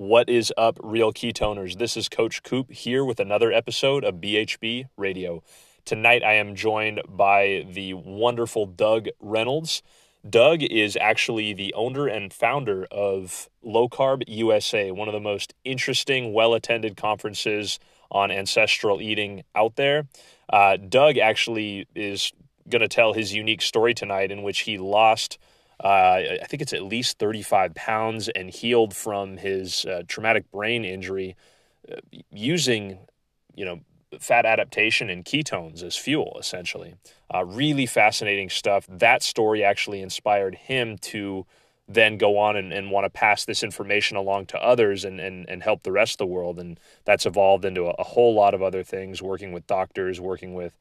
What is up, Real Ketoners? This is Coach Coop here with another episode of BHB Radio. Tonight, I am joined by the wonderful Doug Reynolds. Doug is actually the owner and founder of Low Carb USA, one of the most interesting, well-attended conferences on ancestral eating out there. Doug actually is going to tell his unique story tonight in which he lost I think it's at least 35 pounds and healed from his traumatic brain injury using, fat adaptation and ketones as fuel, essentially. Really fascinating stuff. That story actually inspired him to then go on and want to pass this information along to others and help the rest of the world. And that's evolved into a whole lot of other things, working with doctors, working with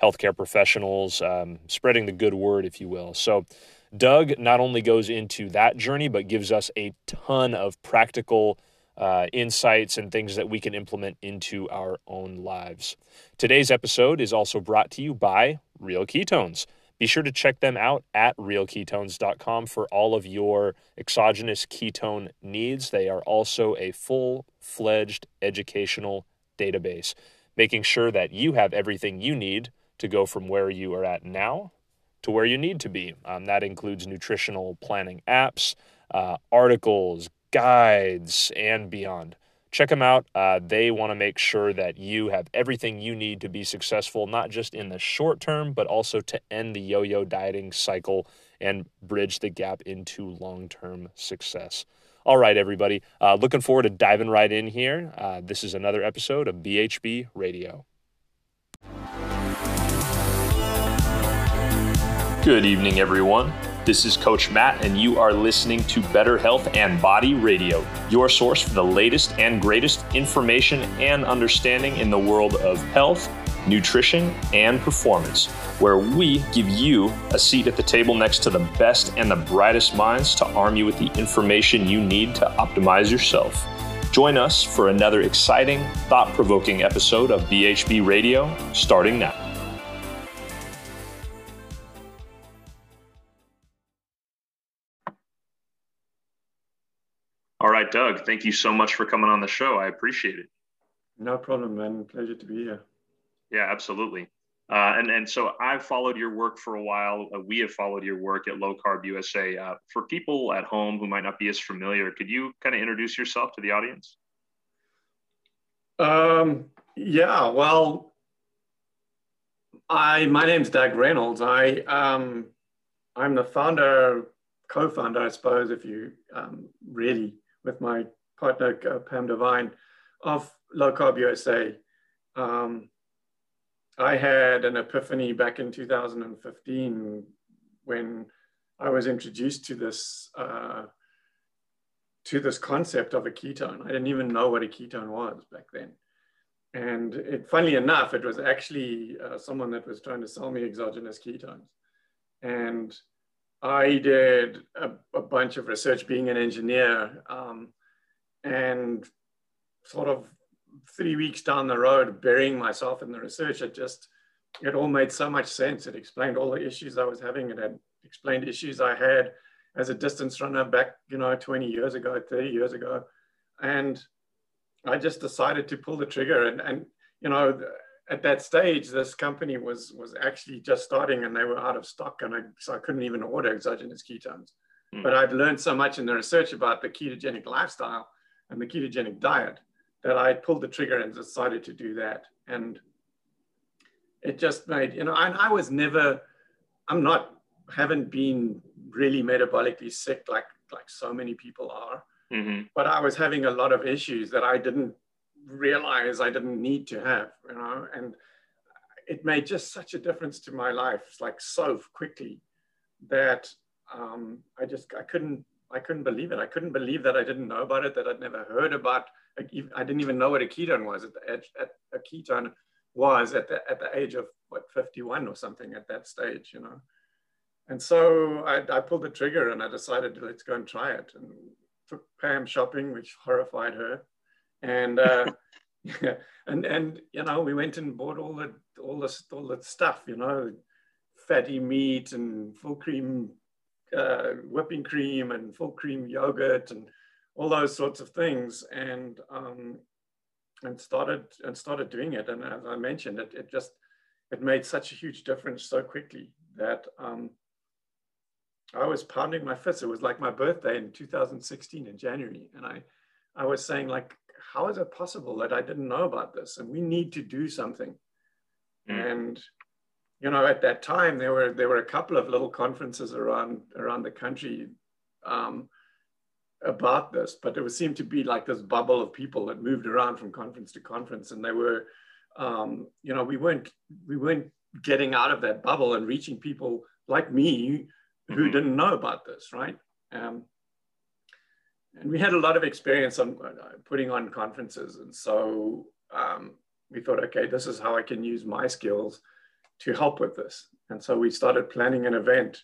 healthcare professionals, spreading the good word, if you will. So Doug not only goes into that journey, but gives us a ton of practical insights and things that we can implement into our own lives. Today's episode is also brought to you by Real Ketones. Be sure to check them out at realketones.com for all of your exogenous ketone needs. They are also a full-fledged educational database, making sure that you have everything you need to go from where you are at now to where you need to be. That includes nutritional planning apps, articles, guides, and beyond. Check them out. They want to make sure that you have everything you need to be successful, not just in the short term, but also to end the yo-yo dieting cycle and bridge the gap into long-term success. All right, everybody. Looking forward to diving right in here. This is another episode of BHB Radio. Good evening, everyone. This is Coach Matt, and you are listening to Better Health and Body Radio, your source for the latest and greatest information and understanding in the world of health, nutrition, and performance, where we give you a seat at the table next to the best and the brightest minds to arm you with the information you need to optimize yourself. Join us for another exciting, thought-provoking episode of BHB Radio, starting now. All right, Doug, thank you so much for coming on the show. I appreciate it. No problem, man. Pleasure to be here. Yeah, absolutely. And so I've followed your work for a while. We have followed your work at Low Carb USA. For people at home who might not be as familiar, could you kind of introduce yourself to the audience? Yeah, well, my name's Doug Reynolds. I'm the founder, co-founder, I suppose, if you really, with my partner, Pam Devine, of Low Carb USA. I had an epiphany back in 2015 when I was introduced to this concept of a ketone. I didn't even know what a ketone was back then. And funnily enough, it was actually someone that was trying to sell me exogenous ketones. And I did a bunch of research being an engineer, and sort of 3 weeks down the road, burying myself in the research, it all made so much sense. It explained all the issues I was having. It had explained issues I had as a distance runner back, 20 years ago, 30 years ago. And I just decided to pull the trigger. And at that stage, this company was actually just starting and they were out of stock. So I couldn't even order exogenous ketones. But I'd learned so much in the research about the ketogenic lifestyle and the ketogenic diet that I pulled the trigger and decided to do that. And it just made, and I was never, haven't been really metabolically sick like so many people are, but I was having a lot of issues that I didn't realize I didn't need to have, and it made just such a difference to my life, like so quickly that I couldn't believe it. I couldn't believe that I didn't know about it, that I'd never heard about. I didn't even know what a ketone was at the age of 51 or something at that stage, And so I pulled the trigger and I decided, let's go and try it. And took Pam shopping, which horrified her. And we went and bought all the stuff, fatty meat and full cream whipping cream and full cream yogurt and all those sorts of things, and started doing it. And as I mentioned, it made such a huge difference so quickly that I was pounding my fists. It was like my birthday in 2016 in January, and I was saying, like, how is it possible that I didn't know about this? And we need to do something. Mm. And you know, at that time there were a couple of little conferences around the country about this, but it seemed to be like this bubble of people that moved around from conference to conference, and they were, you know, we weren't getting out of that bubble and reaching people like me who mm-hmm. didn't know about this, right? And we had a lot of experience on putting on conferences, and so we thought, okay, this is how I can use my skills to help with this. And so we started planning an event.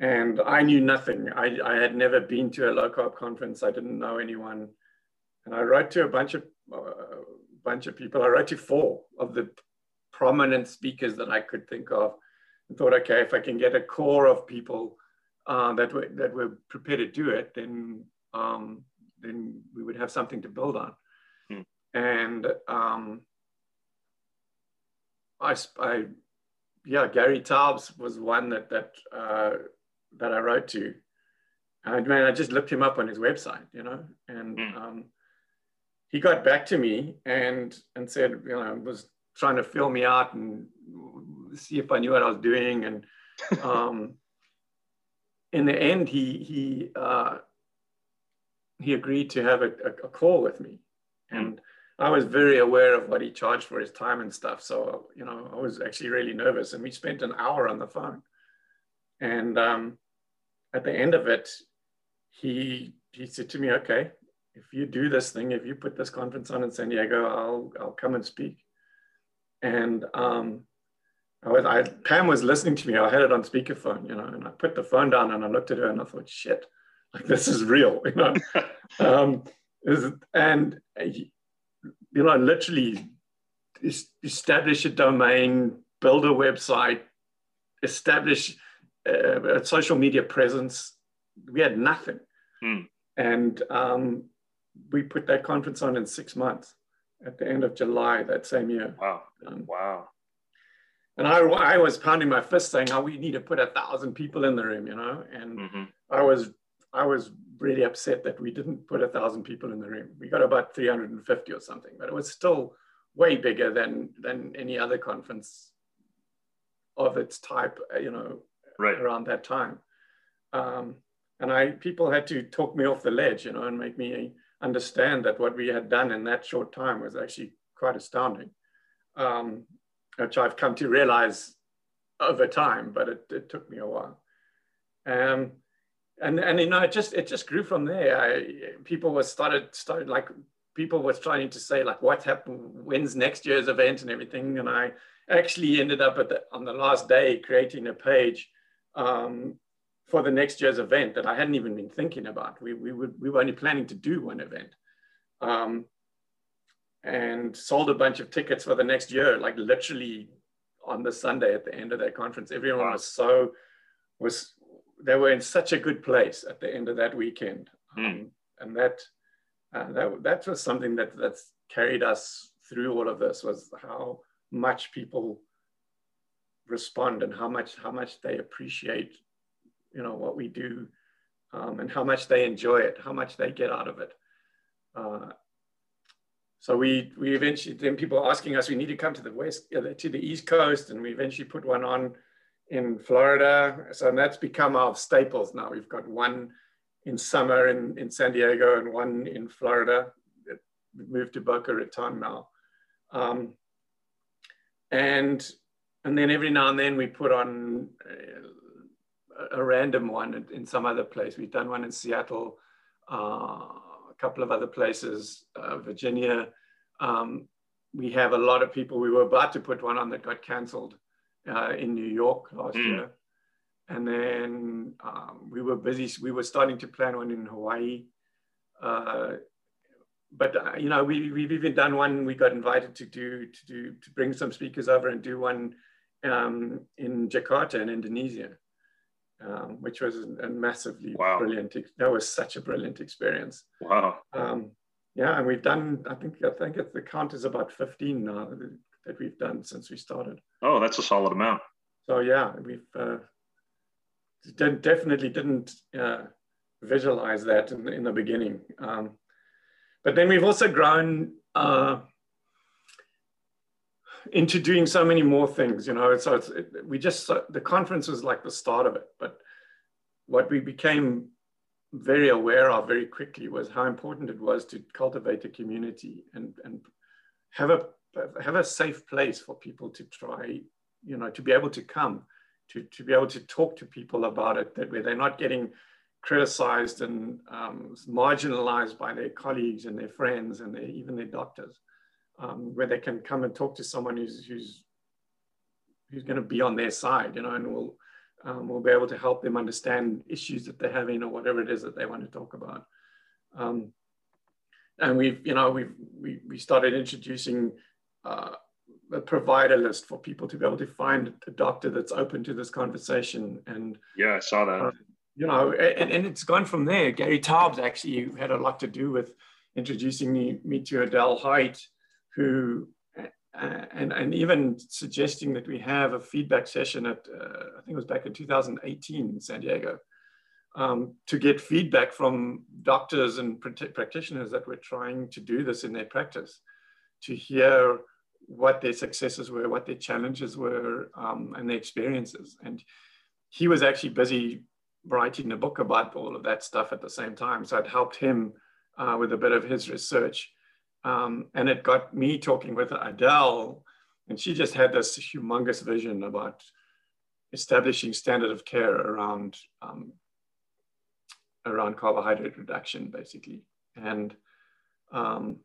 And I knew nothing. I had never been to a low carb conference. I didn't know anyone. And I wrote to a bunch of people. I wrote to 4 of the prominent speakers that I could think of, and thought, okay, if I can get a core of people that were prepared to do it, then we would have something to build on. Hmm. And Gary Taubes was one that I wrote to. I mean, I just looked him up on his website, you know, and he got back to me and said, you know, was trying to fill me out and see if I knew what I was doing. And in the end, he agreed to have a call with me. And I was very aware of what he charged for his time and stuff. So, you know, I was actually really nervous, and we spent an hour on the phone. And at the end of it, he said to me, okay, if you do this thing, if you put this conference on in San Diego, I'll come and speak. And Pam was listening to me. I had it on speakerphone, you know, and I put the phone down and I looked at her and I thought, shit, like, this is real, you know? You know, literally establish a domain, build a website, establish a social media presence. We had nothing. Hmm. And we put that conference on in 6 months at the end of July that same year. Wow. Wow. And I was pounding my fist saying, oh, we need to put 1,000 people in the room, you know? And mm-hmm. I was really upset that we didn't put 1,000 people in the room. We got about 350 or something, but it was still way bigger than any other conference of its type, you know, right around that time. And people had to talk me off the ledge, you know, and make me understand that what we had done in that short time was actually quite astounding, which I've come to realize over time, but it took me a while. And you know, it just grew from there. People were trying to say, like, what happened, when's next year's event and everything. And I actually ended up on the last day creating a page for the next year's event that I hadn't even been thinking about. We were only planning to do one event, and sold a bunch of tickets for the next year, like literally on the Sunday at the end of that conference. Everyone wow. They were in such a good place at the end of that weekend, and that was something that's carried us through all of this, was how much people respond and how much they appreciate, you know, what we do, and how much they enjoy it, how much they get out of it. So we eventually, then people were asking us, we need to come to the East Coast, and we eventually put one on in Florida. So that's become our staples now. We've got one in summer in San Diego and one in Florida. We've moved to Boca Raton now. And then every now and then we put on a random one in some other place. We've done one in Seattle, a couple of other places, Virginia. We have a lot of people. We were about to put one on that got canceled in New York last year. And then we were busy. We were starting to plan one in Hawaii. But you know, we've even done one. We got invited to bring some speakers over and do one in Jakarta in Indonesia. which was a massively brilliant. That was such a brilliant experience. Wow. Yeah, and we've done, I think the count is about 15 now that we've done since we started. Oh, that's a solid amount. So yeah, we've definitely didn't visualize that in the beginning. But then we've also grown into doing so many more things, you know. So the conference was like the start of it, but what we became very aware of very quickly was how important it was to cultivate a community and have a safe place for people to try, you know, to be able to come, to be able to talk to people about it, that way they're not getting criticized and marginalized by their colleagues and their friends and even their doctors, where they can come and talk to someone who's going to be on their side, you know, and we'll be able to help them understand issues that they're having or whatever it is that they want to talk about. And we started introducing a provider list for people to be able to find a doctor that's open to this conversation. And yeah, I saw that. You know, and it's gone from there. Gary Taubes actually had a lot to do with introducing me to Adele Hite, who, and even suggesting that we have a feedback session at, I think it was back in 2018 in San Diego, to get feedback from doctors and practitioners that were trying to do this in their practice, to hear what their successes were, what their challenges were, and their experiences. And he was actually busy writing a book about all of that stuff at the same time. So it helped him with a bit of his research. And it got me talking with Adele, and she just had this humongous vision about establishing standard of care around carbohydrate reduction, basically. And, you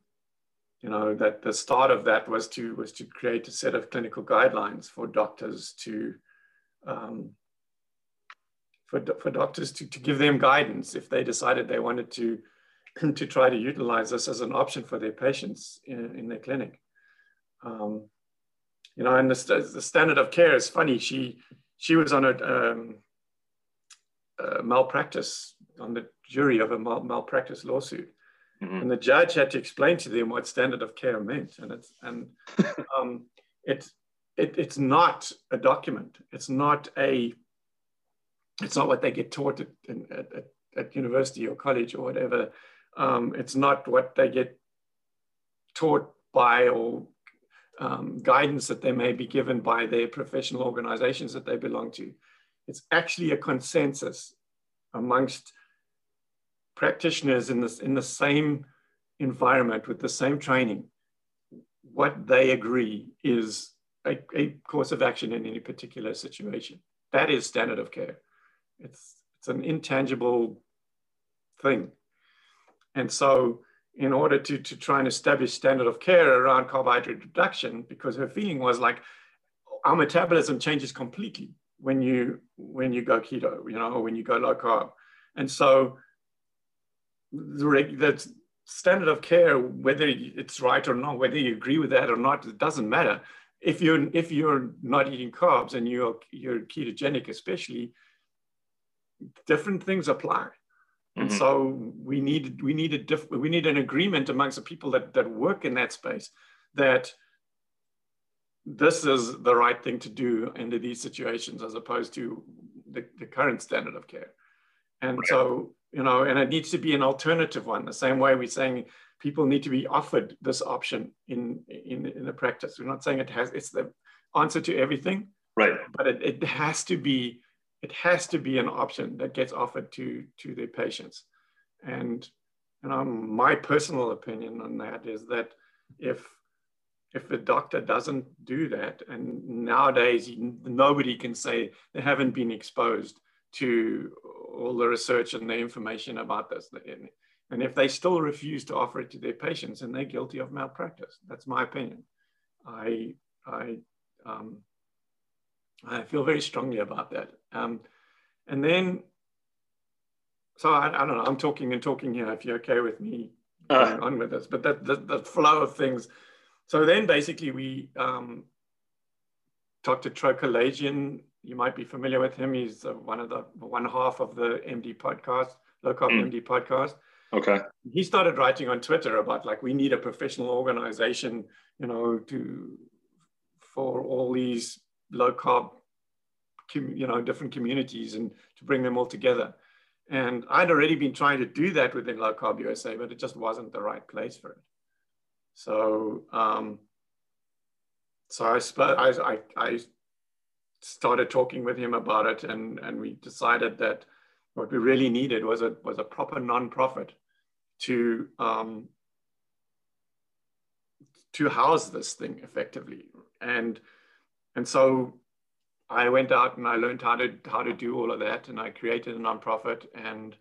know, that the start of that was to create a set of clinical guidelines for doctors to give them guidance if they decided they wanted to try to utilize this as an option for their patients in their clinic. You know, and the standard of care is funny. She was on a malpractice, on the jury of a malpractice lawsuit. Mm-hmm. And the judge had to explain to them what standard of care meant. And it's not a document. It's not what they get taught at university or college or whatever. It's not what they get taught by, or guidance that they may be given by their professional organizations that they belong to. It's actually a consensus amongst practitioners in the same environment with the same training. What they agree is a course of action in any particular situation. That is standard of care. It's an intangible thing. And so in order to try and establish standard of care around carbohydrate reduction, because her feeling was like, our metabolism changes completely when you go keto, you know, or when you go low carb. And so the standard of care, whether it's right or not, whether you agree with that or not, it doesn't matter. If you're not eating carbs and you're ketogenic especially, different things apply. And mm-hmm. so we need an agreement amongst the people that work in that space that this is the right thing to do under these situations, as opposed to the current standard of care. And right. So, you know, and it needs to be an alternative one. The same way we're saying people need to be offered this option in the practice. We're not saying it's the answer to everything, right? But it has to be an option that gets offered to their patients. And you know, my personal opinion on that is that if the doctor doesn't do that, and nowadays nobody can say they haven't been exposed to all the research and the information about this. And if they still refuse to offer it to their patients, then they're guilty of malpractice. That's my opinion. I feel very strongly about that. And then, so I don't know, I'm talking here, if you're okay with me going on with this, but the flow of things. So then basically we talked to Tro Kalayjian, you might be familiar with him. He's one half of the MD podcast, Low Carb MD podcast. Okay. He started writing on Twitter about like, we need a professional organization, you know, for all these low carb, you know, different communities and to bring them all together. And I'd already been trying to do that within Low Carb USA, but it just wasn't the right place for it. So, I started talking with him about it, and we decided that what we really needed was a proper nonprofit to house this thing effectively. And so I went out and I learned how to do all of that, and I created a nonprofit. And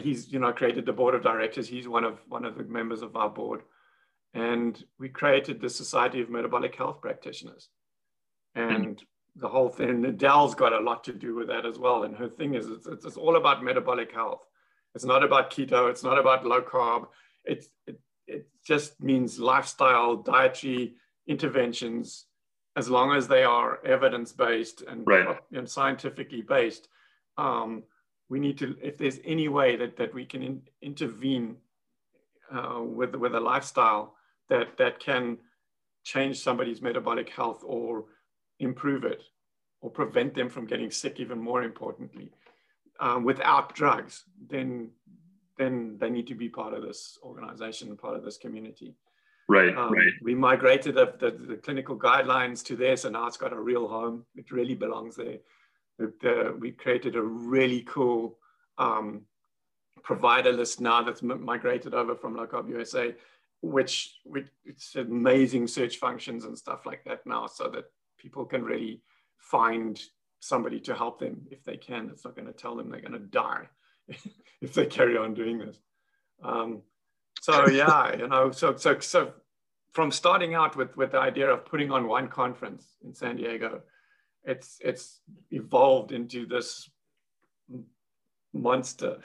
he's, you know, created the board of directors. He's one of the members of our board, and we created the Society of Metabolic Health Practitioners, and the whole thing. And Adele's got a lot to do with that as well. And her thing is, it's all about metabolic health. It's not about keto. It's not about low carb. It just means lifestyle, dietary interventions, as long as they are evidence-based and scientifically based. We need to, if there's any way that we can intervene with a lifestyle that can change somebody's metabolic health or improve it or prevent them from getting sick, even more importantly, without drugs, then they need to be part of this organization, part of this community. Right. We migrated the clinical guidelines to this, and now it's got a real home. It really belongs there. We created a really cool provider list now that's migrated over from Low Carb USA, which it's amazing search functions and stuff like that now, so that people can really find somebody to help them if they can. It's not going to tell them they're going to die if they carry on doing this. So yeah, you know, so from starting out with the idea of putting on one conference in San Diego, it's evolved into this monster.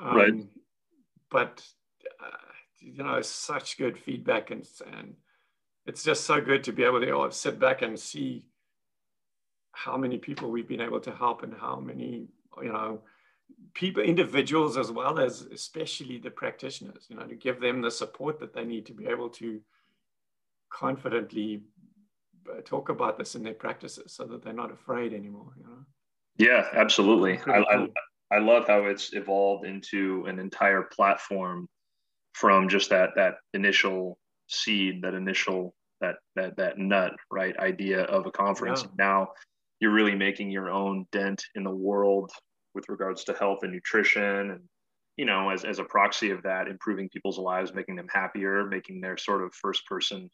Right. But you know, such good feedback, and it's just so good to be able to sit back and see how many people we've been able to help, and how many, you know, people, individuals, as well as especially the practitioners, you know, to give them the support that they need to be able to confidently talk about this in their practices, so that they're not afraid anymore, you know? Yeah, absolutely. I love how it's evolved into an entire platform from just that initial seed, that initial nut, right, idea of a conference. Yeah. Now you're really making your own dent in the world with regards to health and nutrition, and, you know, as a proxy of that, improving people's lives, making them happier, making their sort of first person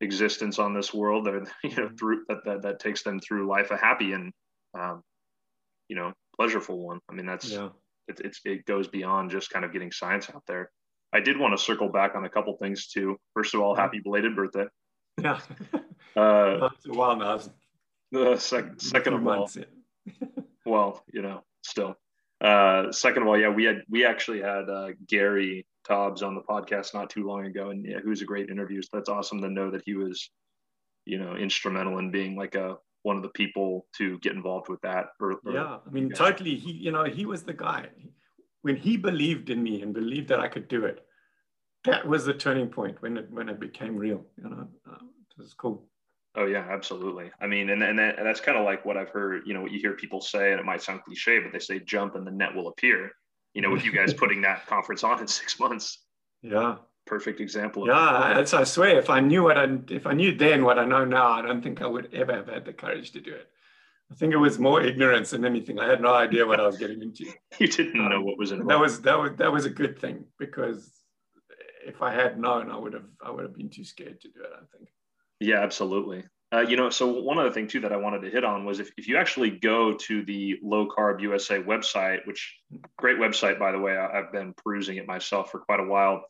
existence on this world, that, you know, through that takes them through life a happy and, you know, pleasureful one. I mean, that's, yeah, it goes beyond just kind of getting science out there. I did want to circle back on a couple things too. First of all, happy belated birthday. Yeah. It's a while now. Second of all, well, you know, still. Second of all, yeah, we actually had Gary Taubes on the podcast not too long ago, and yeah, who's a great interview. So that's awesome to know that he was, you know, instrumental in being like one of the people to get involved with that. Yeah, I mean, totally. He, you know, he was the guy. When he believed in me and believed that I could do it, that was the turning point when it became real. You know, it was cool. Oh yeah, absolutely. I mean, and that's kind of like what I've heard, you know, what you hear people say, and it might sound cliche, but they say jump and the net will appear, you know, with you guys putting that conference on in 6 months. Yeah. Perfect example. Yeah. That's, I swear, if I knew then what I know now, I don't think I would ever have had the courage to do it. I think it was more ignorance than anything. I had no idea what I was getting into. You didn't know what was involved. That was a good thing, because if I had known, I would have been too scared to do it, I think. Yeah, absolutely. You know, so one other thing too that I wanted to hit on was if you actually go to the Low Carb USA website, which, great website, by the way, I've been perusing it myself for quite a while.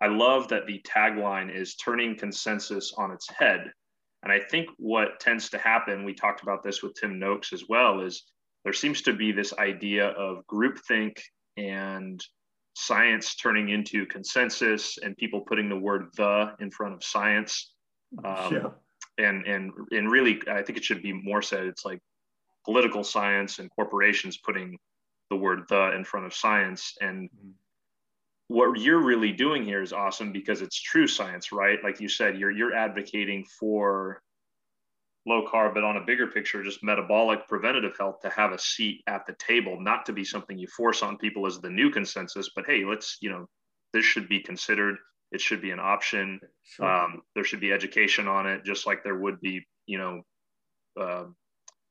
I love that the tagline is turning consensus on its head. And I think what tends to happen, we talked about this with Tim Noakes as well, is there seems to be this idea of groupthink and science turning into consensus, and people putting the word "the" in front of science. and really, I think it should be more said, it's like political science and corporations putting the word "the" in front of science. And what you're really doing here is awesome because it's true science, right? Like you said, you're advocating for low carb, but on a bigger picture, just metabolic preventative health to have a seat at the table, not to be something you force on people as the new consensus, but hey, let's, you know, this should be considered. It should be an option. Sure. There should be education on it, just like there would be, you know,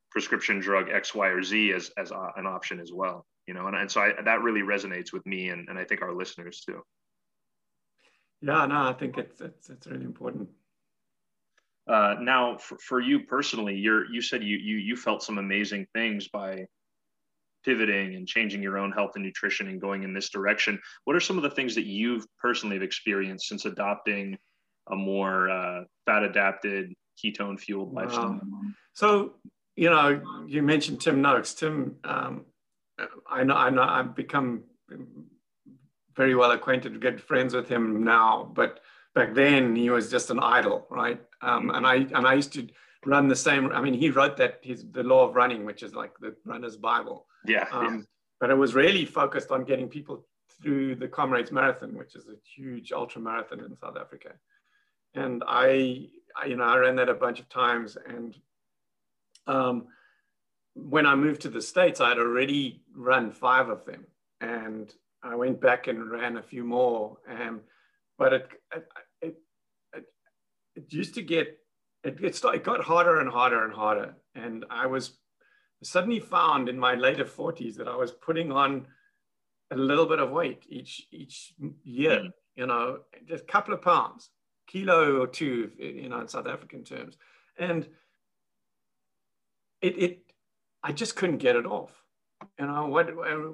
prescription drug X, Y, or Z as an option as well, you know? And so that really resonates with me and I think our listeners too. Yeah, no, I think it's really important. Now for you personally, you said you felt some amazing things by pivoting and changing your own health and nutrition and going in this direction. What are some of the things that you've personally have experienced since adopting a more fat adapted, ketone fueled lifestyle? So, you know, you mentioned Tim Noakes. Tim, I know I've become very well acquainted, good friends with him now, but back then he was just an idol, right? And I used to run the same. I mean, he wrote the law of running, which is like the runner's Bible. Yeah. But it was really focused on getting people through the Comrades Marathon, which is a huge ultra marathon in South Africa. And I ran that a bunch of times. And when I moved to the States, I had already run 5 of them, and I went back and ran a few more. But it used to get, it got harder and harder and harder. And I was suddenly found in my later 40s that I was putting on a little bit of weight each year, you know, just a couple of pounds, kilo or 2, you know, in South African terms. And I just couldn't get it off. You know,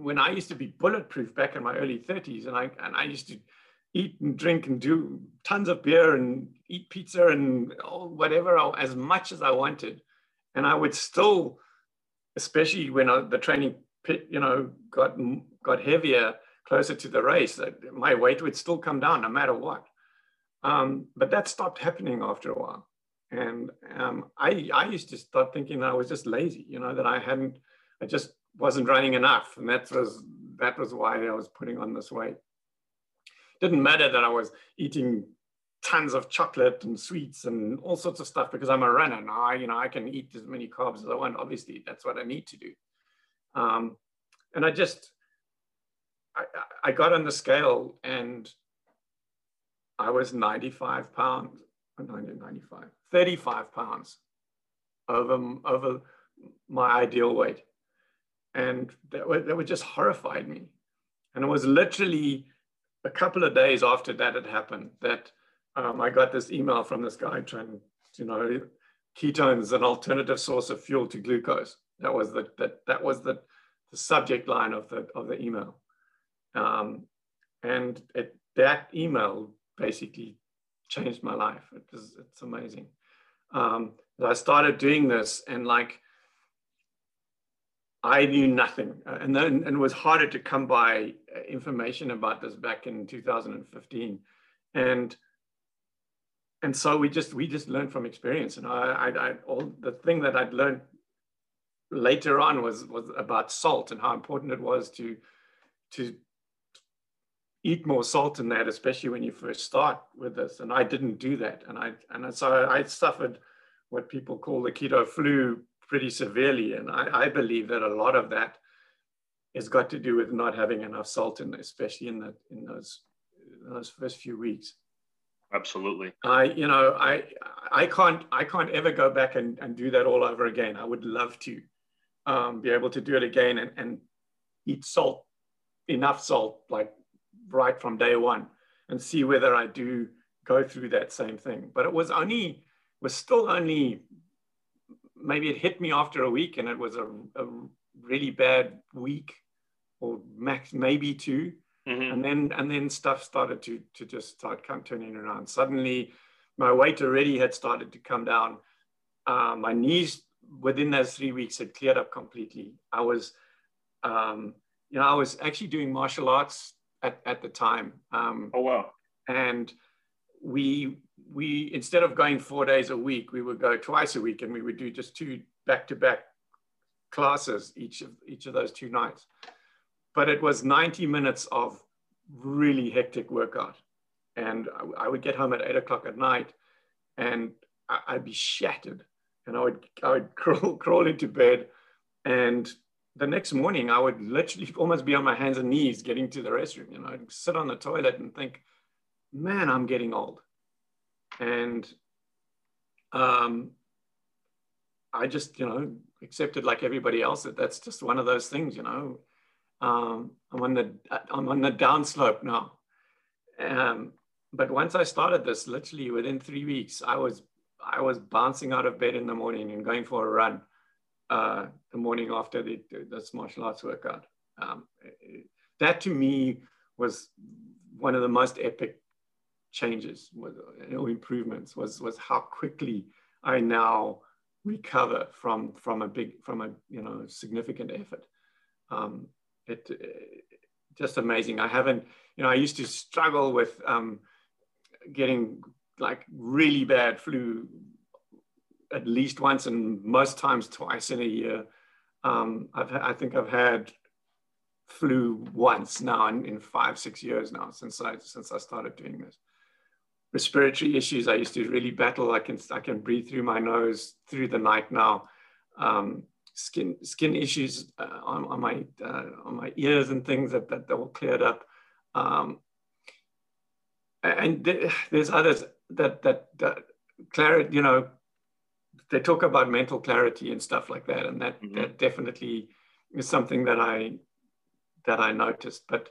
when I used to be bulletproof back in my early 30s and I used to eat and drink and do tons of beer and eat pizza and whatever, as much as I wanted. And I would still, especially when the training pit, you know, got heavier closer to the race, my weight would still come down no matter what. But that stopped happening after a while. And I used to start thinking that I was just lazy, you know, that I just wasn't running enough. And that was why I was putting on this weight. Didn't matter that I was eating tons of chocolate and sweets and all sorts of stuff because I'm a runner now. I can eat as many carbs as I want. Obviously, that's what I need to do. And I got on the scale and I was 35 pounds over my ideal weight. And that just horrified me. And it was literally a couple of days after that had happened that I got this email from this guy trying, you know, ketones, an alternative source of fuel to glucose. That was the subject line of the email. And that email basically changed my life. It's amazing. I started doing this and like, I knew nothing, and it was harder to come by information about this back in 2015, and so we just learned from experience. And all the thing that I'd learned later on was about salt and how important it was to eat more salt in that, especially when you first start with this. And I didn't do that, and so I suffered what people call the keto flu pretty severely. And I believe that a lot of that has got to do with not having enough salt in, especially in those first few weeks. Absolutely. I can't ever go back and do that all over again. I would love to be able to do it again and eat enough salt, like right from day one, and see whether I do go through that same thing. But it was still only maybe it hit me after a week, and it was a really bad week, or max maybe 2. Mm-hmm. And then stuff started to just start turning around. Suddenly my weight already had started to come down. My knees within those 3 weeks had cleared up completely. I was, I was actually doing martial arts at the time. Oh, wow. And we instead of going 4 days a week, we would go twice a week, and we would do just two back-to-back classes each of those 2 nights. But it was 90 minutes of really hectic workout. And I would get home at 8 o'clock at night, and I'd be shattered, and I would crawl into bed. And the next morning I would literally almost be on my hands and knees getting to the restroom. You know, I'd sit on the toilet and think, man, I'm getting old. And I just, you know, accepted like everybody else that that's just one of those things, you know. I'm on the downslope now. But once I started this, literally within 3 weeks, I was bouncing out of bed in the morning and going for a run the morning after this martial arts workout. That to me was one of the most epic changes or improvements was how quickly I now recover from a you know, significant effort. Just amazing. I haven't, you know, I used to struggle with getting like really bad flu at least once and most times twice in a year. I think I've had flu once now in 5-6 years now since I started doing this. Respiratory issues I used to really battle. I can breathe through my nose through the night now. Skin issues on my ears and things that all cleared up, and there's others that clarity. You know, they talk about mental clarity and stuff like that, and that mm-hmm. that definitely is something that I noticed. But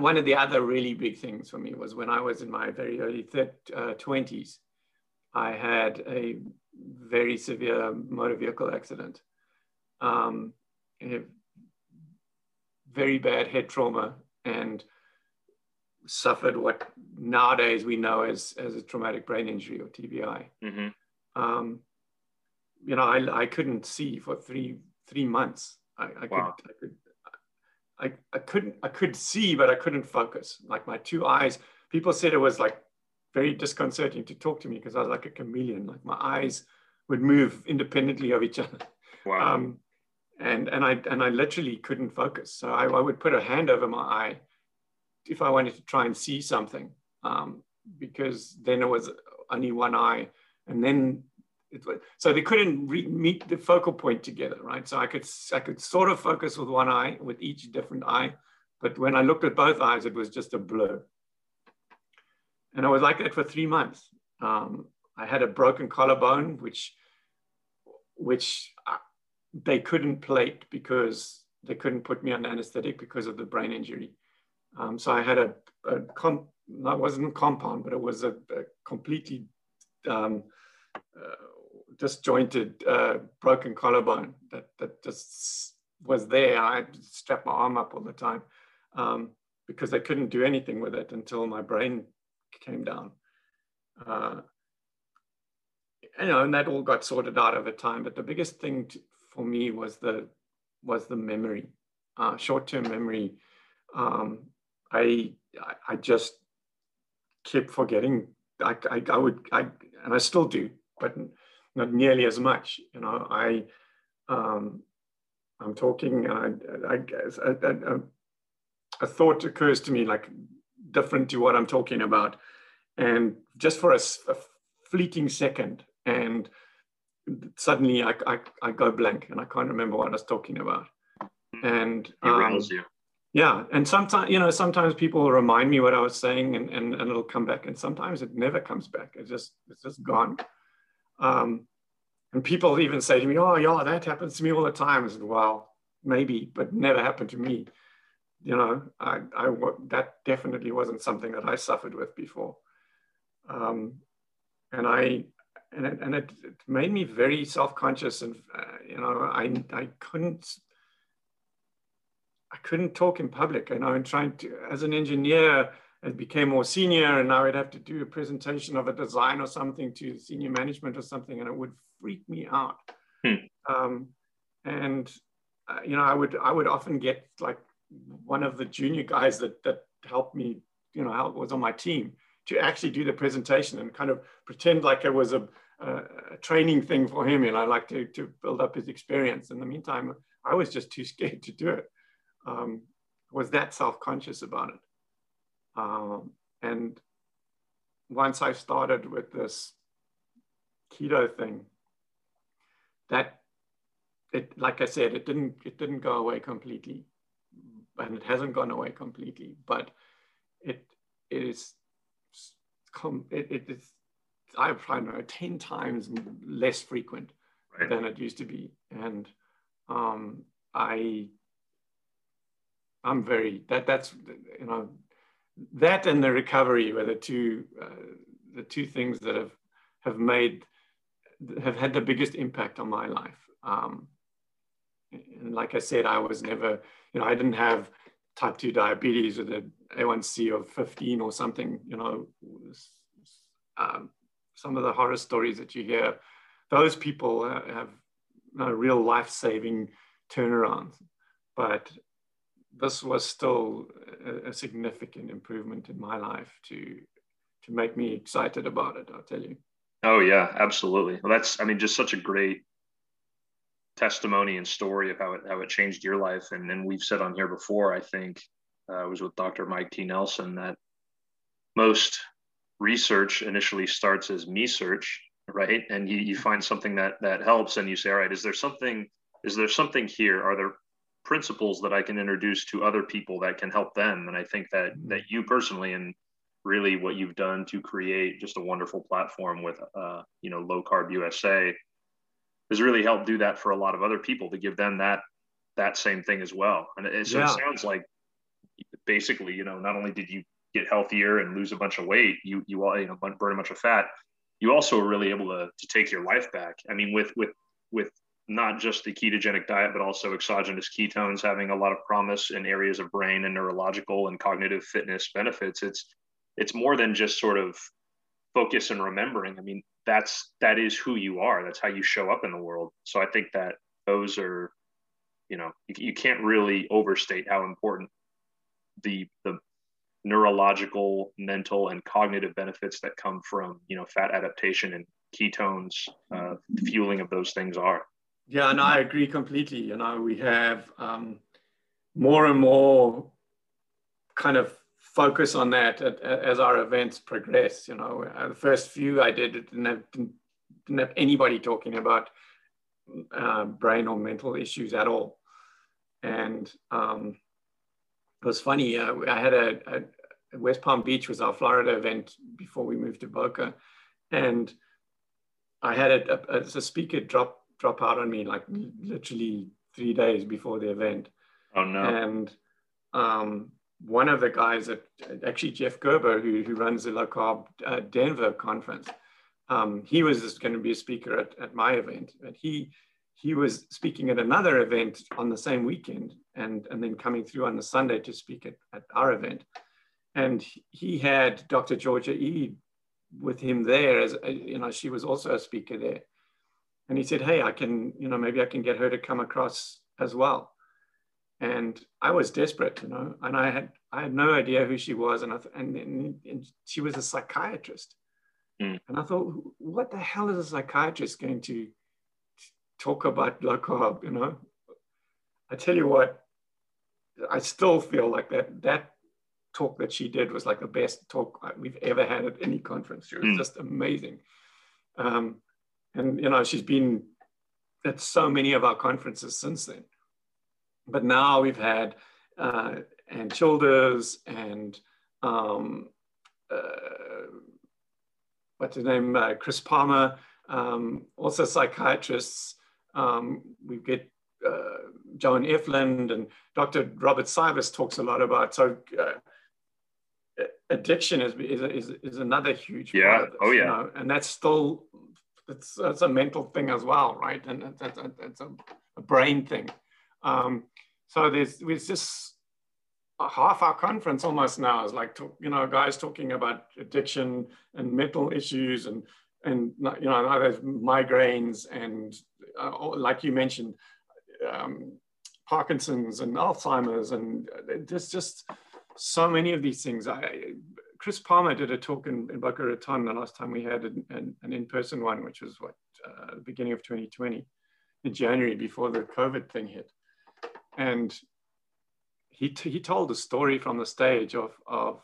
one of the other really big things for me was when I was in my very early 20s, I had a very severe motor vehicle accident, very bad head trauma, and suffered what nowadays we know as a traumatic brain injury, or TBI. Mm-hmm. You know, I couldn't see for three months. I could see, but I couldn't focus. Like my 2 eyes, people said it was like very disconcerting to talk to me because I was like a chameleon. Like my eyes would move independently of each other. Wow. And I literally couldn't focus. So I would put a hand over my eye if I wanted to try and see something, because then it was only 1 eye, and then so they couldn't meet the focal point together, right? So I could sort of focus with 1 eye, with each different eye, but when I looked at both eyes, it was just a blur. And I was like that for 3 months. I had a broken collarbone, which they couldn't plate because they couldn't put me on anesthetic because of the brain injury. So I had a completely disjointed broken collarbone that just was there. I strapped my arm up all the time because they couldn't do anything with it until my brain came down. You know, and that all got sorted out over time. But the biggest thing for me was the memory, short-term memory. I just kept forgetting. I still do, but not nearly as much. You know, I'm talking. I guess a thought occurs to me like different to what I'm talking about, and just for a fleeting second, and suddenly I go blank and I can't remember what I was talking about. And it rattles you. Yeah, and sometimes people will remind me what I was saying, and it'll come back, and sometimes it never comes back. It's just gone. And people even say to me, "Oh, yeah, that happens to me all the time." I said, "Well, maybe, but never happened to me." You know, I that definitely wasn't something that I suffered with before, and it made me very self-conscious, and you know, I couldn't talk in public. You know, and trying to, as an engineer, I became more senior, and I would have to do a presentation of a design or something to senior management or something, and it would freak me out. You know, I would often get like, one of the junior guys that helped me, you know, was on my team. to actually do the presentation and kind of pretend like it was a training thing for him, and I like to build up his experience. In the meantime, I was just too scared to do it. Was that self-conscious about it. And once I started with this keto thing, that it, like I said, it didn't go away completely, and it hasn't gone away completely, but it is I don't know, 10 times less frequent than it used to be. And I'm very, that's, you know, that and the recovery were the two things that have had the biggest impact on my life. And like I said, I was never, you know, I didn't have type 2 diabetes with an A1C of 15 or something, you know. Some of the horror stories that you hear, those people have real life-saving turnarounds. But this was still a significant improvement in my life to make me excited about it, I'll tell you. Oh yeah, absolutely. Well, that's, I mean, just such a great testimony and story of how it changed your life. And then we've said on here before, I think it was with Dr. Mike T. Nelson, that most research initially starts as me search, right? And you find something that helps, and you say, all right, is there something here? Are there principles that I can introduce to other people that can help them? And I think that you personally, and really what you've done to create just a wonderful platform with, you know, Low Carb USA, has really helped do that for a lot of other people, to give them that same thing as well. And so it sounds like basically, you know, not only did you get healthier and lose a bunch of weight, you burn a bunch of fat, you also are really able to take your life back. I mean, with not just the ketogenic diet, but also exogenous ketones having a lot of promise in areas of brain and neurological and cognitive fitness benefits. It's more than just sort of focus and remembering. I mean, that is who you are. That's how you show up in the world. So I think that those are, you know, you can't really overstate how important the neurological, mental, and cognitive benefits that come from, you know, fat adaptation and ketones, fueling of those things are. Yeah, and I agree completely. You know, we have more and more kind of focus on that as our events progress. You know, the first few I did didn't have anybody talking about brain or mental issues at all. And it was funny, I had a West Palm Beach was our Florida event before we moved to Boca. And I had a speaker drop out on me, like literally 3 days before the event. Oh no. And one of the guys, that actually Jeff Gerber, who runs the Low Carb Denver conference, he was just going to be a speaker at my event. But he was speaking at another event on the same weekend, and then coming through on the Sunday to speak at our event. And he had Dr. Georgia Ede with him there, as you know, she was also a speaker there. And he said, hey, I can, you know, maybe I can get her to come across as well. And I was desperate, you know, and I had no idea who she was. And she was a psychiatrist. Mm. And I thought, what the hell is a psychiatrist going to talk about low carb, you know? I tell you what, I still feel like that talk that she did was like the best talk we've ever had at any conference. She was just amazing. And, you know, she's been at so many of our conferences since then. But now we've had Ann Childers and what's his name, Chris Palmer, also psychiatrists. We get Joan Eflind, and Dr. Robert Syvers talks a lot about. So addiction is another huge part of this, you know, and that's still, it's a mental thing as well, right? And that's a brain thing. So there's just half our conference almost now is like, you know, guys talking about addiction and mental issues and you know, there's migraines and like you mentioned, Parkinson's and Alzheimer's, and there's just so many of these things. Chris Palmer did a talk in Boca Raton the last time we had an in-person one, which was what, the beginning of 2020, in January before the COVID thing hit. And he told a story from the stage of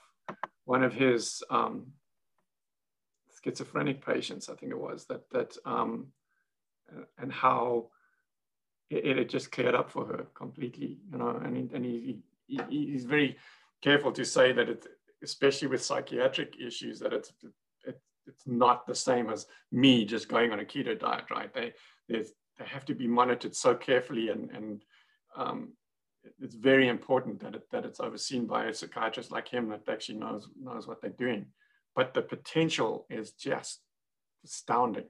one of his schizophrenic patients, I think it was, and how it just cleared up for her completely, you know, and he's very careful to say that it's, especially with psychiatric issues, that it's not the same as me just going on a keto diet, right? They have to be monitored so carefully, and it's very important that it's overseen by a psychiatrist like him that actually knows what they're doing. But the potential is just astounding.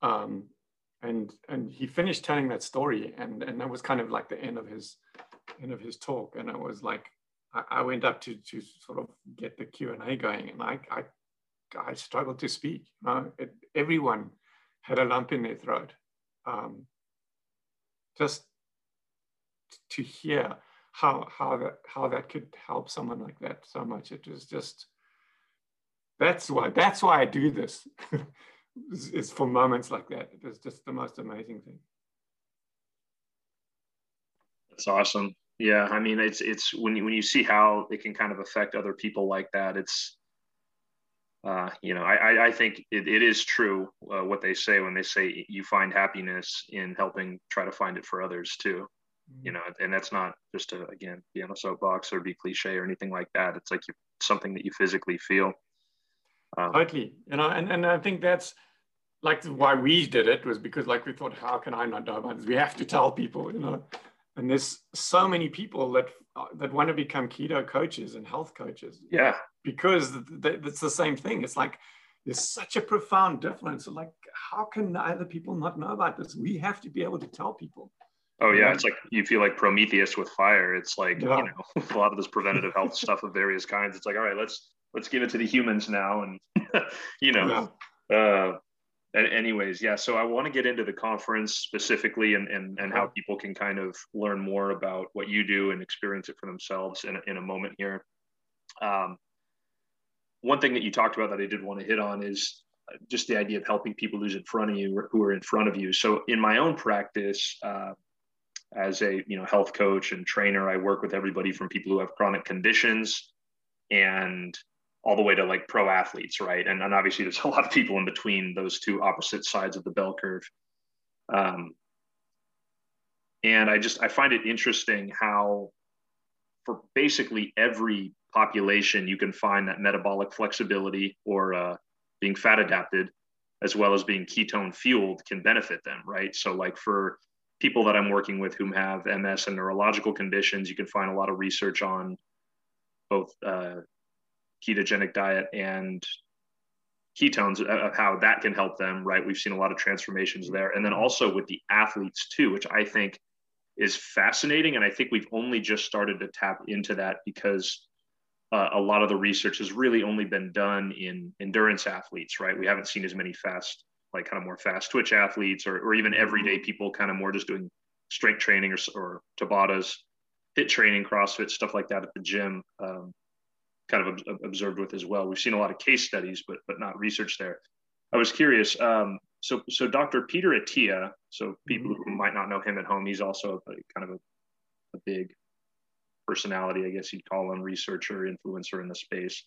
And he finished telling that story, and that was kind of like the end of his talk. And it was like, I went up to sort of get the Q&A going, and I struggled to speak. You know? Everyone had a lump in their throat. Just to hear how that could help someone like that so much, it was just, that's why I do this. It's for moments like that. It was just the most amazing thing. That's awesome. Yeah, I mean, it's when you see how it can kind of affect other people like that, it's you know, I think it is true what they say when they say you find happiness in helping try to find it for others too. Mm-hmm. You know, and that's not just to, again, be on a soapbox or be cliche or anything like that. It's like something that you physically feel. Totally, you know, and I think that's like why we did it, was because like we thought, how can I not know about this? We have to tell people, you know. And there's so many people that want to become keto coaches and health coaches. Yeah. Because it's the same thing. It's like, there's such a profound difference. Like, how can other people not know about this? We have to be able to tell people. Oh yeah. It's like, you feel like Prometheus with fire. It's like, yeah, you know, a lot of this preventative health stuff of various kinds. It's like, all right, let's give it to the humans now. And, you know, yeah. Anyways, yeah, so I want to get into the conference specifically and how people can kind of learn more about what you do and experience it for themselves in a moment here. One thing that you talked about that I did want to hit on is just the idea of helping people who's in front of you, or who are in front of you. So in my own practice, as a, you know, health coach and trainer, I work with everybody from people who have chronic conditions and all the way to like pro athletes, right? And obviously there's a lot of people in between those two opposite sides of the bell curve. And I find it interesting how for basically every population, you can find that metabolic flexibility or being fat adapted, as well as being ketone fueled, can benefit them, right? So like for people that I'm working with whom have MS and neurological conditions, you can find a lot of research on both ketogenic diet and ketones, how that can help them, right? We've seen a lot of transformations there. And then also with the athletes too, which I think is fascinating. And I think we've only just started to tap into that because a lot of the research has really only been done in endurance athletes, right? We haven't seen as many fast, like kind of more fast twitch athletes or even everyday people kind of more just doing strength training or Tabatas, HIIT training, CrossFit, stuff like that at the gym. Kind of observed with as well. We've seen a lot of case studies, but not research there. I was curious. So Dr. Peter Attia, so people who might not know him at home, he's also kind of a big personality, I guess you'd call him, researcher, influencer in the space.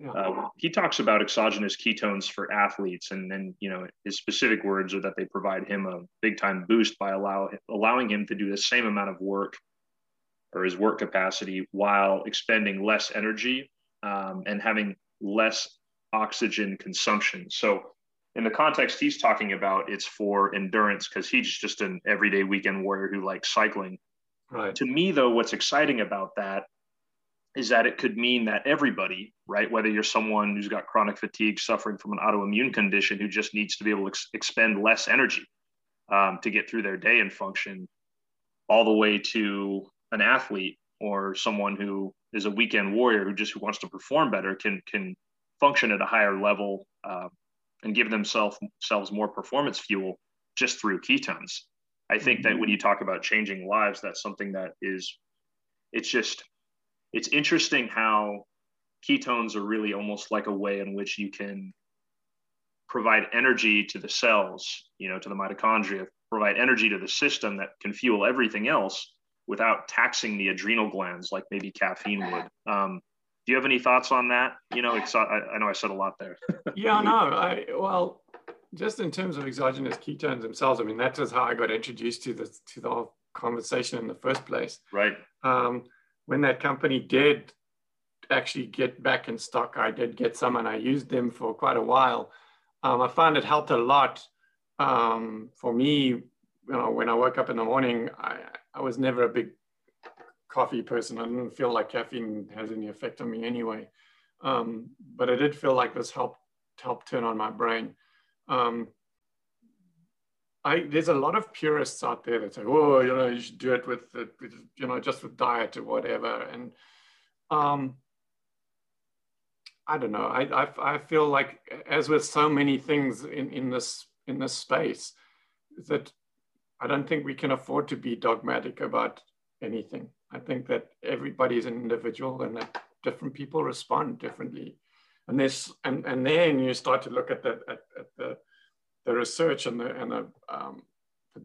Yeah. He talks about exogenous ketones for athletes, and then, you know, his specific words are that they provide him a big time boost by allowing him to do the same amount of work, or his work capacity, while expending less energy and having less oxygen consumption. So in the context he's talking about, it's for endurance, because he's just an everyday weekend warrior who likes cycling. Right. To me though, what's exciting about that is that it could mean that everybody, right? Whether you're someone who's got chronic fatigue, suffering from an autoimmune condition, who just needs to be able to expend less energy to get through their day and function, all the way to an athlete or someone who is a weekend warrior who wants to perform better, can function at a higher level and give themselves more performance fuel just through ketones. I think that when you talk about changing lives, that's something that is, it's interesting how ketones are really almost like a way in which you can provide energy to the cells, you know, to the mitochondria, provide energy to the system that can fuel everything else without taxing the adrenal glands like maybe caffeine would. Do you have any thoughts on that? You know, I know I said a lot there. Yeah, no, well, just in terms of exogenous ketones themselves, I mean, that is how I got introduced to the whole conversation in the first place. Right. When that company did actually get back in stock, I did get some and I used them for quite a while. I found it helped a lot. For me, you know, when I woke up in the morning, I was never a big coffee person. I didn't feel like caffeine has any effect on me anyway. But I did feel like this helped turn on my brain. There's a lot of purists out there that say, oh, you know, you should do it with you know, just with diet or whatever. And I don't know. I feel like, as with so many things in this space, that I don't think we can afford to be dogmatic about anything. I think that everybody is an individual and that different people respond differently. And this, and then you start to look at the research and the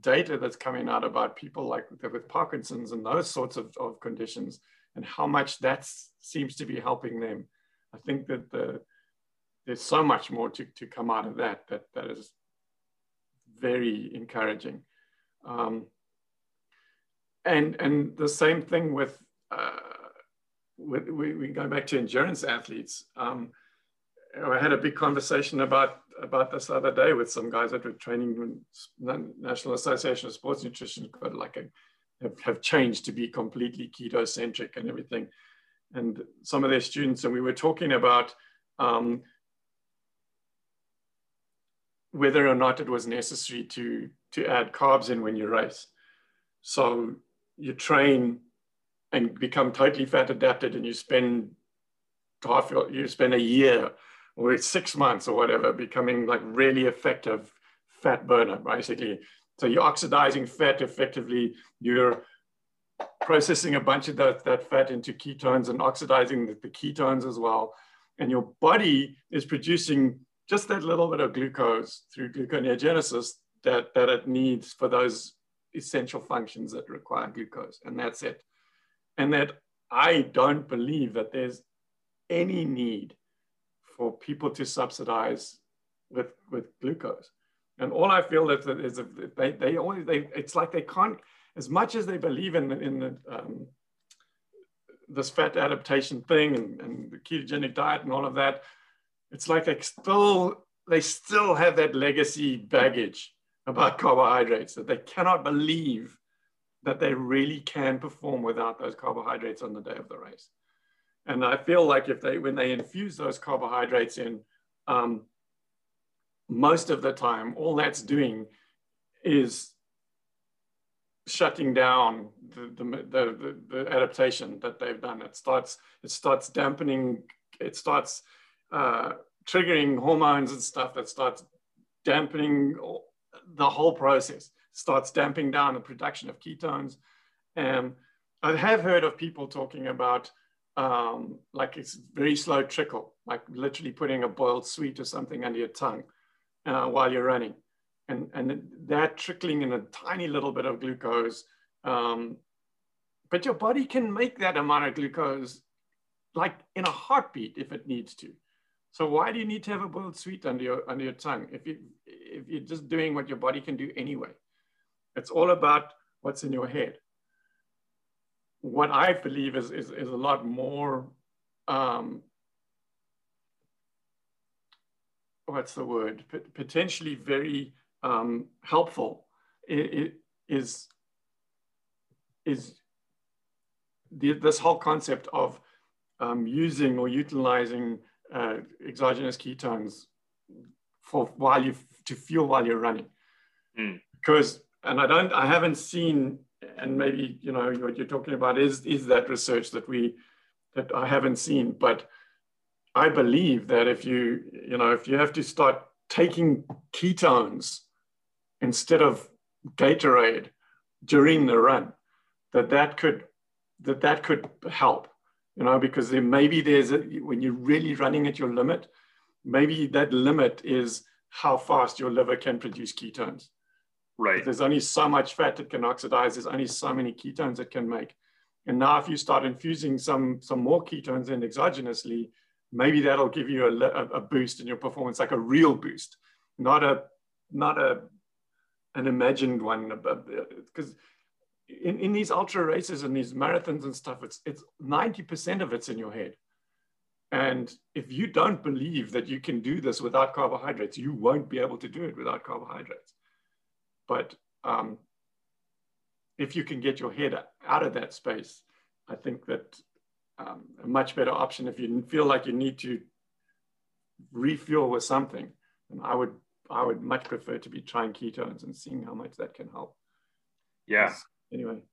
data that's coming out about people like with Parkinson's and those sorts of conditions, and how much that seems to be helping them. I think that there's so much more to come out of that is very encouraging. And the same thing we go back to endurance athletes. I had a big conversation about this the other day with some guys that were training in National Association of Sports Nutrition, but have changed to be completely keto-centric and everything. And some of their students, and we were talking about whether or not it was necessary to add carbs in when you race. So you train and become totally fat adapted, and you spend a year or 6 months or whatever becoming like really effective fat burner, basically. So you're oxidizing fat effectively. You're processing a bunch of that fat into ketones and oxidizing the ketones as well. And your body is producing just that little bit of glucose through gluconeogenesis that it needs for those essential functions that require glucose, and that's it. And that I don't believe that there's any need for people to subsidize with glucose. And all I feel that is it's like they can't, as much as they believe in this fat adaptation thing and the ketogenic diet and all of that, it's like they still have that legacy baggage about carbohydrates, that they cannot believe that they really can perform without those carbohydrates on the day of the race. And I feel like when they infuse those carbohydrates in, most of the time, all that's doing is shutting down the adaptation that they've done. It starts dampening, it starts triggering hormones and stuff that starts dampening the whole process, starts damping down the production of ketones. And I have heard of people talking about like it's very slow trickle, like literally putting a boiled sweet or something under your tongue while you're running. And that trickling in a tiny little bit of glucose, but your body can make that amount of glucose like in a heartbeat if it needs to. So why do you need to have a boiled sweet under your tongue if you're just doing what your body can do anyway? It's all about what's in your head. What I believe is a lot more, what's the word? Potentially very helpful is this whole concept of using or utilizing exogenous ketones to fuel while you're running. Because, and I haven't seen, and maybe, you know, what you're talking about is that research that I haven't seen, but I believe that if you have to start taking ketones instead of Gatorade during the run, that could help. you know, because there maybe there's, when you're really running at your limit, maybe that limit is how fast your liver can produce ketones. Right. There's only so much fat that can oxidize. There's only so many ketones it can make. And now if you start infusing some more ketones in exogenously, maybe that'll give you a boost in your performance, like a real boost, not an imagined one. Because in these ultra races and these marathons and stuff, it's 90% of it's in your head. And if you don't believe that you can do this without carbohydrates, you won't be able to do it without carbohydrates. But if you can get your head out of that space, I think that a much better option, if you feel like you need to refuel with something, and I would much prefer to be trying ketones and seeing how much that can help. Yeah. Anyway,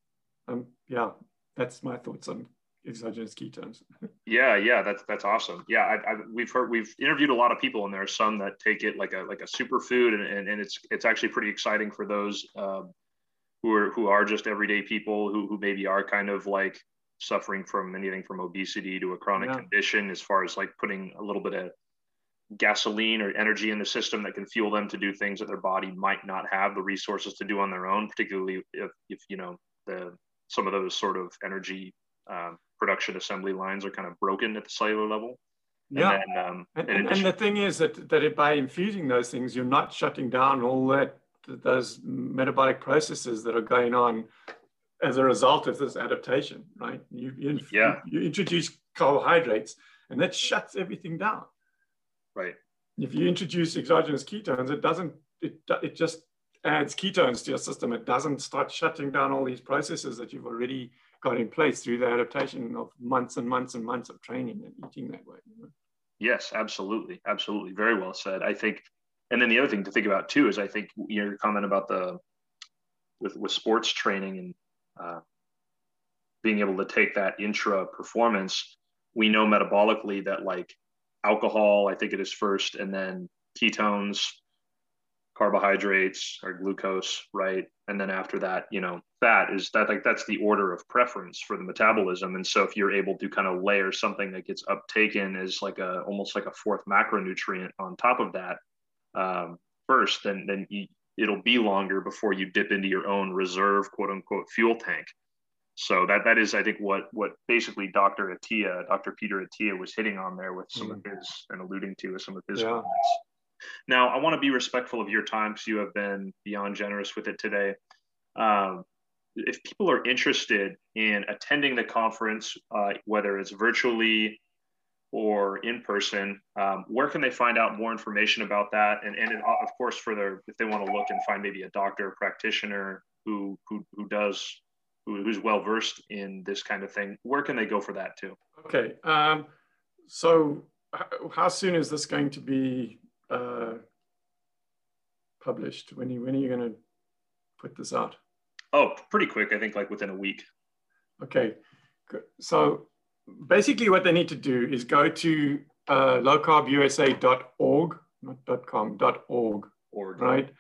yeah, that's my thoughts on exogenous ketones. Yeah, that's awesome. Yeah, we've interviewed a lot of people, and there are some that take it like a superfood, and it's actually pretty exciting for those who are just everyday people who maybe are kind of like suffering from anything from obesity to a chronic condition, as far as like putting a little bit of gasoline or energy in the system that can fuel them to do things that their body might not have the resources to do on their own, particularly if you know, some of those sort of energy production assembly lines are kind of broken at the cellular level. Yeah. And then, and the thing is that by infusing those things, you're not shutting down all those metabolic processes that are going on as a result of this adaptation, right? You introduce carbohydrates and that shuts everything down. Right. If you introduce exogenous ketones, it just adds ketones to your system. It doesn't start shutting down all these processes that you've already got in place through the adaptation of months and months and months of training and eating that way. You know? Yes, absolutely. Absolutely. Very well said. I think, and then the other thing to think about too, is I think your comment about with sports training and being able to take that intra performance, we know metabolically that like alcohol, I think it is first, and then ketones, carbohydrates or glucose, right? And then after that, you know, fat is that, like, that's the order of preference for the metabolism. And so if you're able to kind of layer something that gets uptaken as like almost like a fourth macronutrient on top of that first, then it'll be longer before you dip into your own reserve, quote unquote, fuel tank. So that is, I think, what basically Dr. Peter Attia was hitting on there with some of his, and alluding to with some of his comments. Now, I want to be respectful of your time because you have been beyond generous with it today. If people are interested in attending the conference, whether it's virtually or in person, where can they find out more information about that? And of course, if they want to look and find maybe a doctor or practitioner who's well-versed in this kind of thing, where can they go for that too? Okay. So how soon is this going to be published? When are you going to put this out? Oh, pretty quick. I think like within a week. Okay. So basically what they need to do is go to lowcarbusa.org, not .com, .org, right?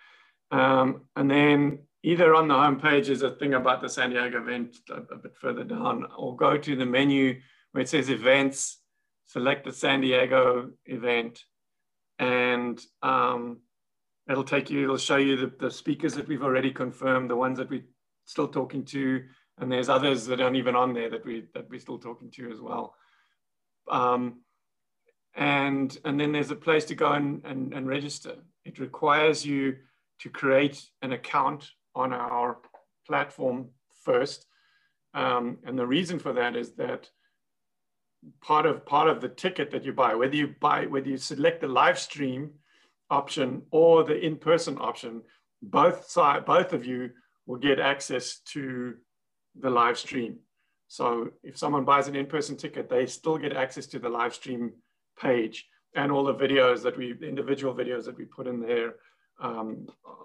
And then either on the homepage is a thing about the San Diego event a bit further down, or go to the menu where it says events, select the San Diego event, and it'll show you the speakers that we've already confirmed, the ones that we're still talking to, and there's others that aren't even on there that we're still talking to as well. And then there's a place to go and register. It requires you to create an account on our platform first. And the reason for that is that part of the ticket that you buy, whether you select the live stream option or the in-person option, both of you will get access to the live stream. So if someone buys an in-person ticket, they still get access to the live stream page and all the individual videos that we put in there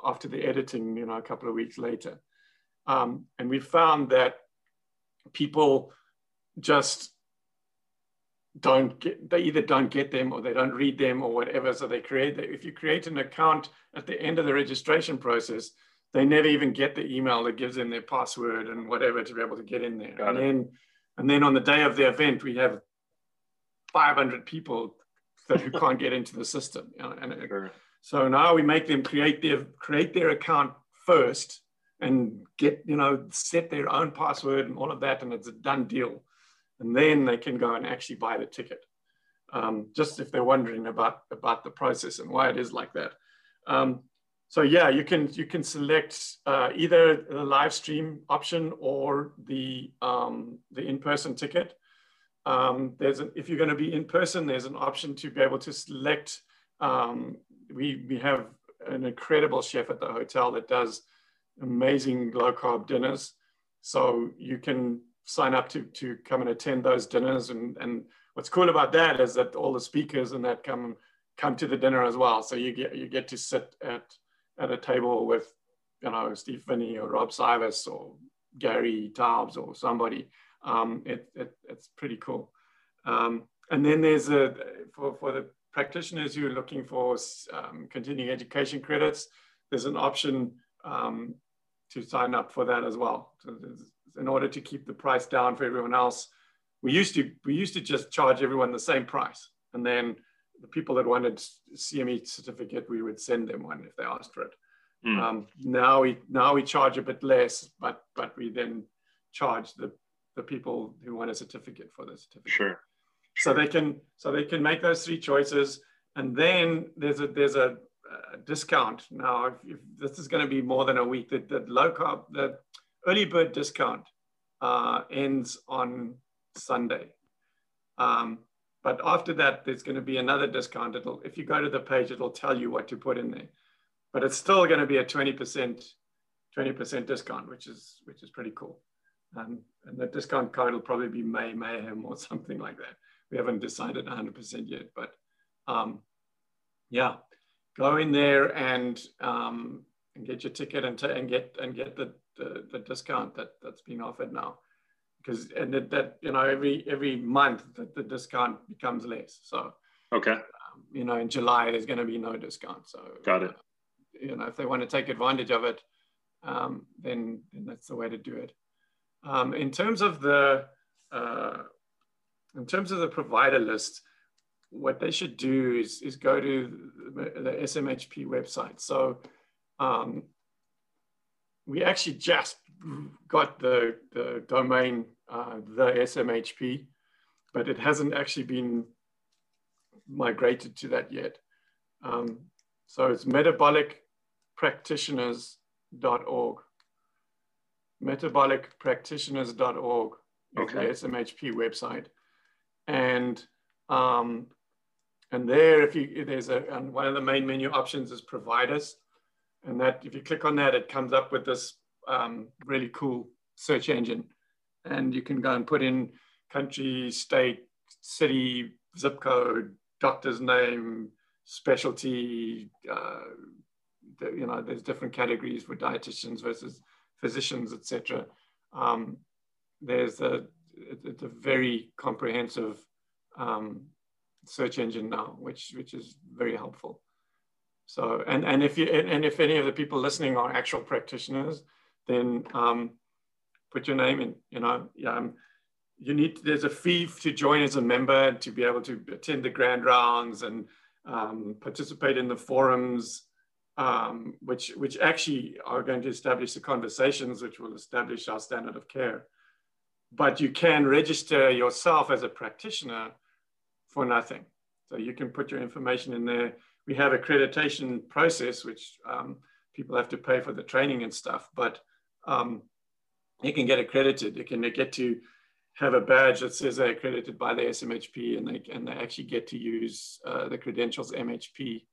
after the editing, you know, a couple of weeks later. And we found that people just either don't get them or they don't read them or whatever. So if you create an account at the end of the registration process, they never even get the email that gives them their password and whatever to be able to get in there. Got it. And then And then on the day of the event, we have 500 people that who can't get into the system. So now we make them create their account first and set their own password and all of that, and it's a done deal. And then they can go and actually buy the ticket. Just if they're wondering about the process and why it is like that. You can select either the live stream option or the in-person ticket. If you're going to be in person, there's an option to be able to select. We have an incredible chef at the hotel that does amazing low-carb dinners. So you can sign up to come and attend those dinners. And what's cool about that is that all the speakers and that come to the dinner as well. So you get to sit at a table with, Steve Phinney or Rob Syvers or Gary Taubes or somebody. It's pretty cool. And then there's for the practitioners who are looking for continuing education credits, there's an option to sign up for that as well. So in order to keep the price down for everyone else, we used to just charge everyone the same price. And then the people that wanted CME certificate, we would send them one if they asked for it. Now we charge a bit less, but we then charge the people who want a certificate for the certificate. Sure. So they can make those three choices, and then there's a discount. Now, if this is going to be more than a week, the early bird discount ends on Sunday. But after that, there's going to be another discount. If you go to the page, it'll tell you what to put in there, but it's still going to be a 20% discount, which is pretty cool. And the discount code will probably be Mayhem or something like that. We haven't decided 100% yet, but go in there and get your ticket and get the discount that's being offered now, because every month the discount becomes less. So in July there's going to be no discount. So got it. If they want to take advantage of it, then that's the way to do it. In terms of the provider list, what they should do is go to the SMHP website. So we actually just got the domain, the SMHP, but it hasn't actually been migrated to that yet. So it's metabolicpractitioners.org. Metabolic practitioners.org is the SMHP website, and there there's one of the main menu options is providers, and that if you click on that, it comes up with this really cool search engine, and you can go and put in country, state, city, zip code, doctor's name, specialty. There's different categories for dietitians versus physicians, etc. It's a very comprehensive search engine now, which is very helpful. So if any of the people listening are actual practitioners, then put your name in. There's a fee to join as a member to be able to attend the grand rounds and participate in the forums. Which actually are going to establish the conversations, which will establish our standard of care. But you can register yourself as a practitioner for nothing. So you can put your information in there. We have accreditation process, which people have to pay for the training and stuff, but you can get accredited. You can get to have a badge that says they're accredited by the SMHP, and they actually get to use the credentials MHP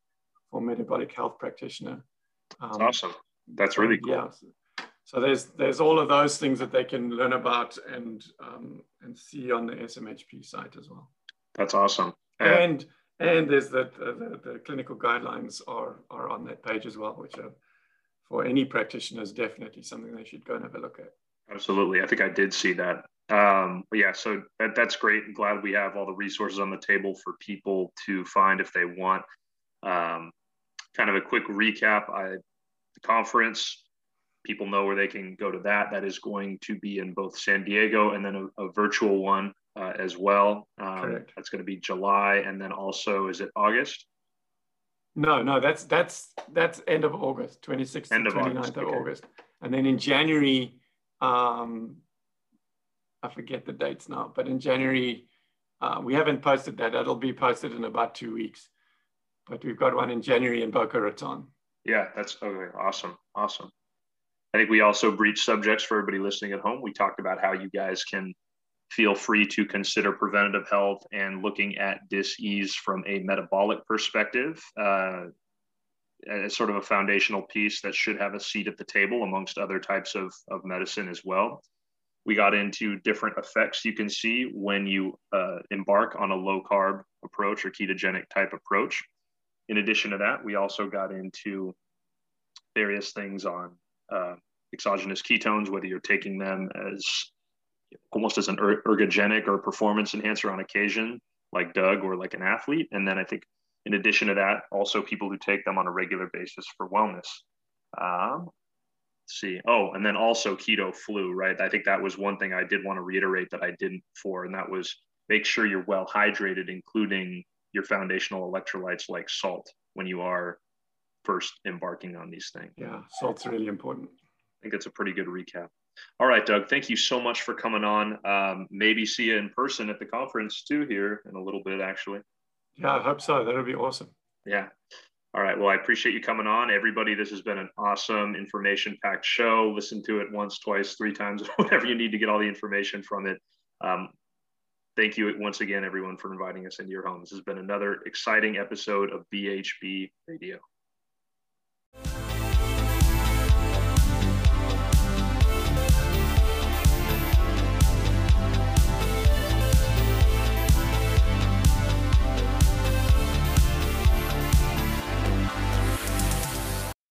or metabolic health practitioner. That's awesome. That's really cool. Yeah. So there's all of those things that they can learn about and see on the SMHP site as well. That's awesome. And there's the clinical guidelines are on that page as well, which are for any practitioners definitely something they should go and have a look at. Absolutely. I think I did see that. So that's great. I'm glad we have all the resources on the table for people to find if they want. Kind of a quick recap, the conference people know where they can go to that. That is going to be in both San Diego and then a virtual one as well. That's going to be July. And then also, is it August? No, that's end of August, 26th and 29th of August. And then in January, I forget the dates now, but in January, we haven't posted that. That'll be posted in about 2 weeks, but we've got one in January in Boca Raton. Yeah, that's okay. Awesome. I think we also breached subjects for everybody listening at home. We talked about how you guys can feel free to consider preventative health and looking at dis-ease from a metabolic perspective as sort of a foundational piece that should have a seat at the table amongst other types of medicine as well. We got into different effects you can see when you embark on a low-carb approach or ketogenic type approach. In addition to that, we also got into various things on exogenous ketones, whether you're taking them as almost as an ergogenic or performance enhancer on occasion, like Doug or like an athlete. And then I think in addition to that, also people who take them on a regular basis for wellness. And then also keto flu, right? I think that was one thing I did want to reiterate that I didn't before, and that was make sure you're well hydrated, including your foundational electrolytes like salt when you are first embarking on these things. Yeah, salt's really important. I think it's a pretty good recap. All right, Doug, thank you so much for coming on. Maybe see you in person at the conference too here in a little bit, actually. Yeah, I hope so. That'll be awesome. Yeah. All right. Well, I appreciate you coming on. Everybody, this has been an awesome information-packed show. Listen to it once, twice, three times, whatever you need to get all the information from it. Thank you once again, everyone, for inviting us into your home. This has been another exciting episode of BHB Radio.